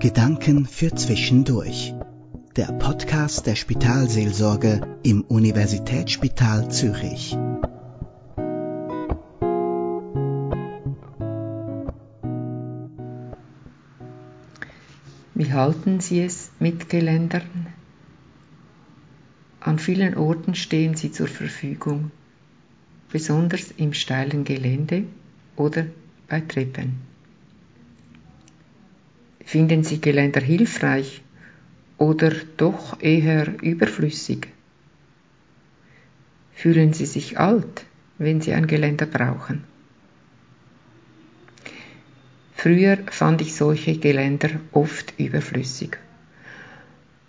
Gedanken für zwischendurch. Der Podcast der Spitalseelsorge im Universitätsspital Zürich. Wie halten Sie es mit Geländern? An vielen Orten stehen sie zur Verfügung, besonders im steilen Gelände oder bei Treppen. Finden Sie Geländer hilfreich oder doch eher überflüssig? Fühlen Sie sich alt, wenn Sie ein Geländer brauchen? Früher fand ich solche Geländer oft überflüssig.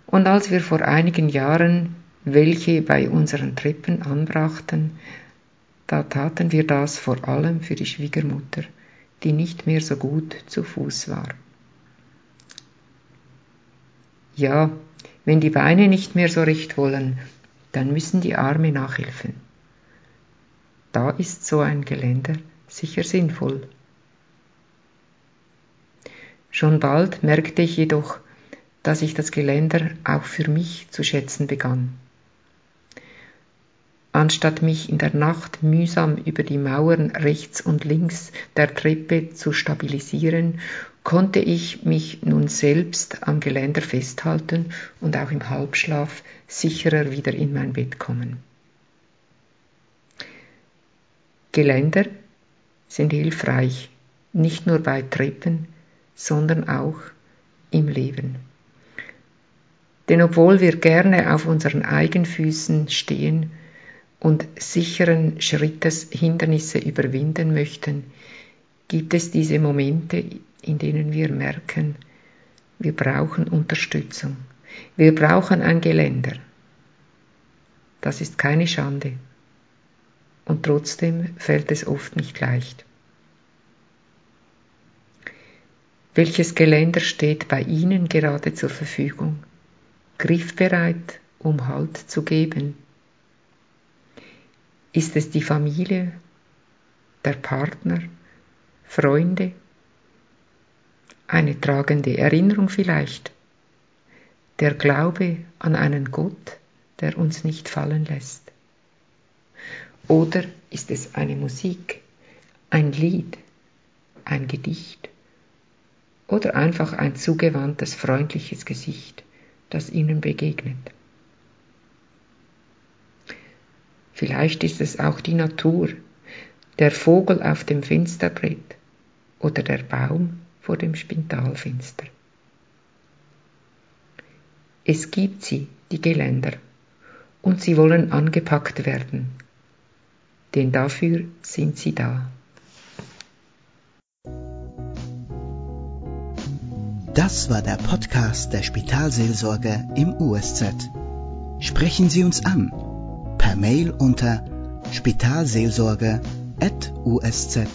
Und als wir vor einigen Jahren welche bei unseren Treppen anbrachten, da taten wir das vor allem für die Schwiegermutter, die nicht mehr so gut zu Fuß war. Ja, wenn die Beine nicht mehr so recht wollen, dann müssen die Arme nachhelfen. Da ist so ein Geländer sicher sinnvoll. Schon bald merkte ich jedoch, dass ich das Geländer auch für mich zu schätzen begann. Anstatt mich in der Nacht mühsam über die Mauern rechts und links der Treppe zu stabilisieren, konnte ich mich nun selbst am Geländer festhalten und auch im Halbschlaf sicherer wieder in mein Bett kommen. Geländer sind hilfreich, nicht nur bei Treppen, sondern auch im Leben. Denn obwohl wir gerne auf unseren eigenen Füßen stehen und sicheren Schrittes Hindernisse überwinden möchten, gibt es diese Momente, in denen wir merken, wir brauchen Unterstützung, wir brauchen ein Geländer. Das ist keine Schande und trotzdem fällt es oft nicht leicht. Welches Geländer steht bei Ihnen gerade zur Verfügung, griffbereit, um Halt zu geben? Ist es die Familie, der Partner, Freunde, eine tragende Erinnerung vielleicht, der Glaube an einen Gott, der uns nicht fallen lässt? Oder ist es eine Musik, ein Lied, ein Gedicht oder einfach ein zugewandtes, freundliches Gesicht, das Ihnen begegnet? Vielleicht ist es auch die Natur, der Vogel auf dem Fensterbrett oder der Baum vor dem Spitalfenster. Es gibt sie, die Geländer, und sie wollen angepackt werden, denn dafür sind sie da. Das war der Podcast der Spitalseelsorge im USZ. Sprechen Sie uns an. Per Mail unter spitalseelsorge@usz.ch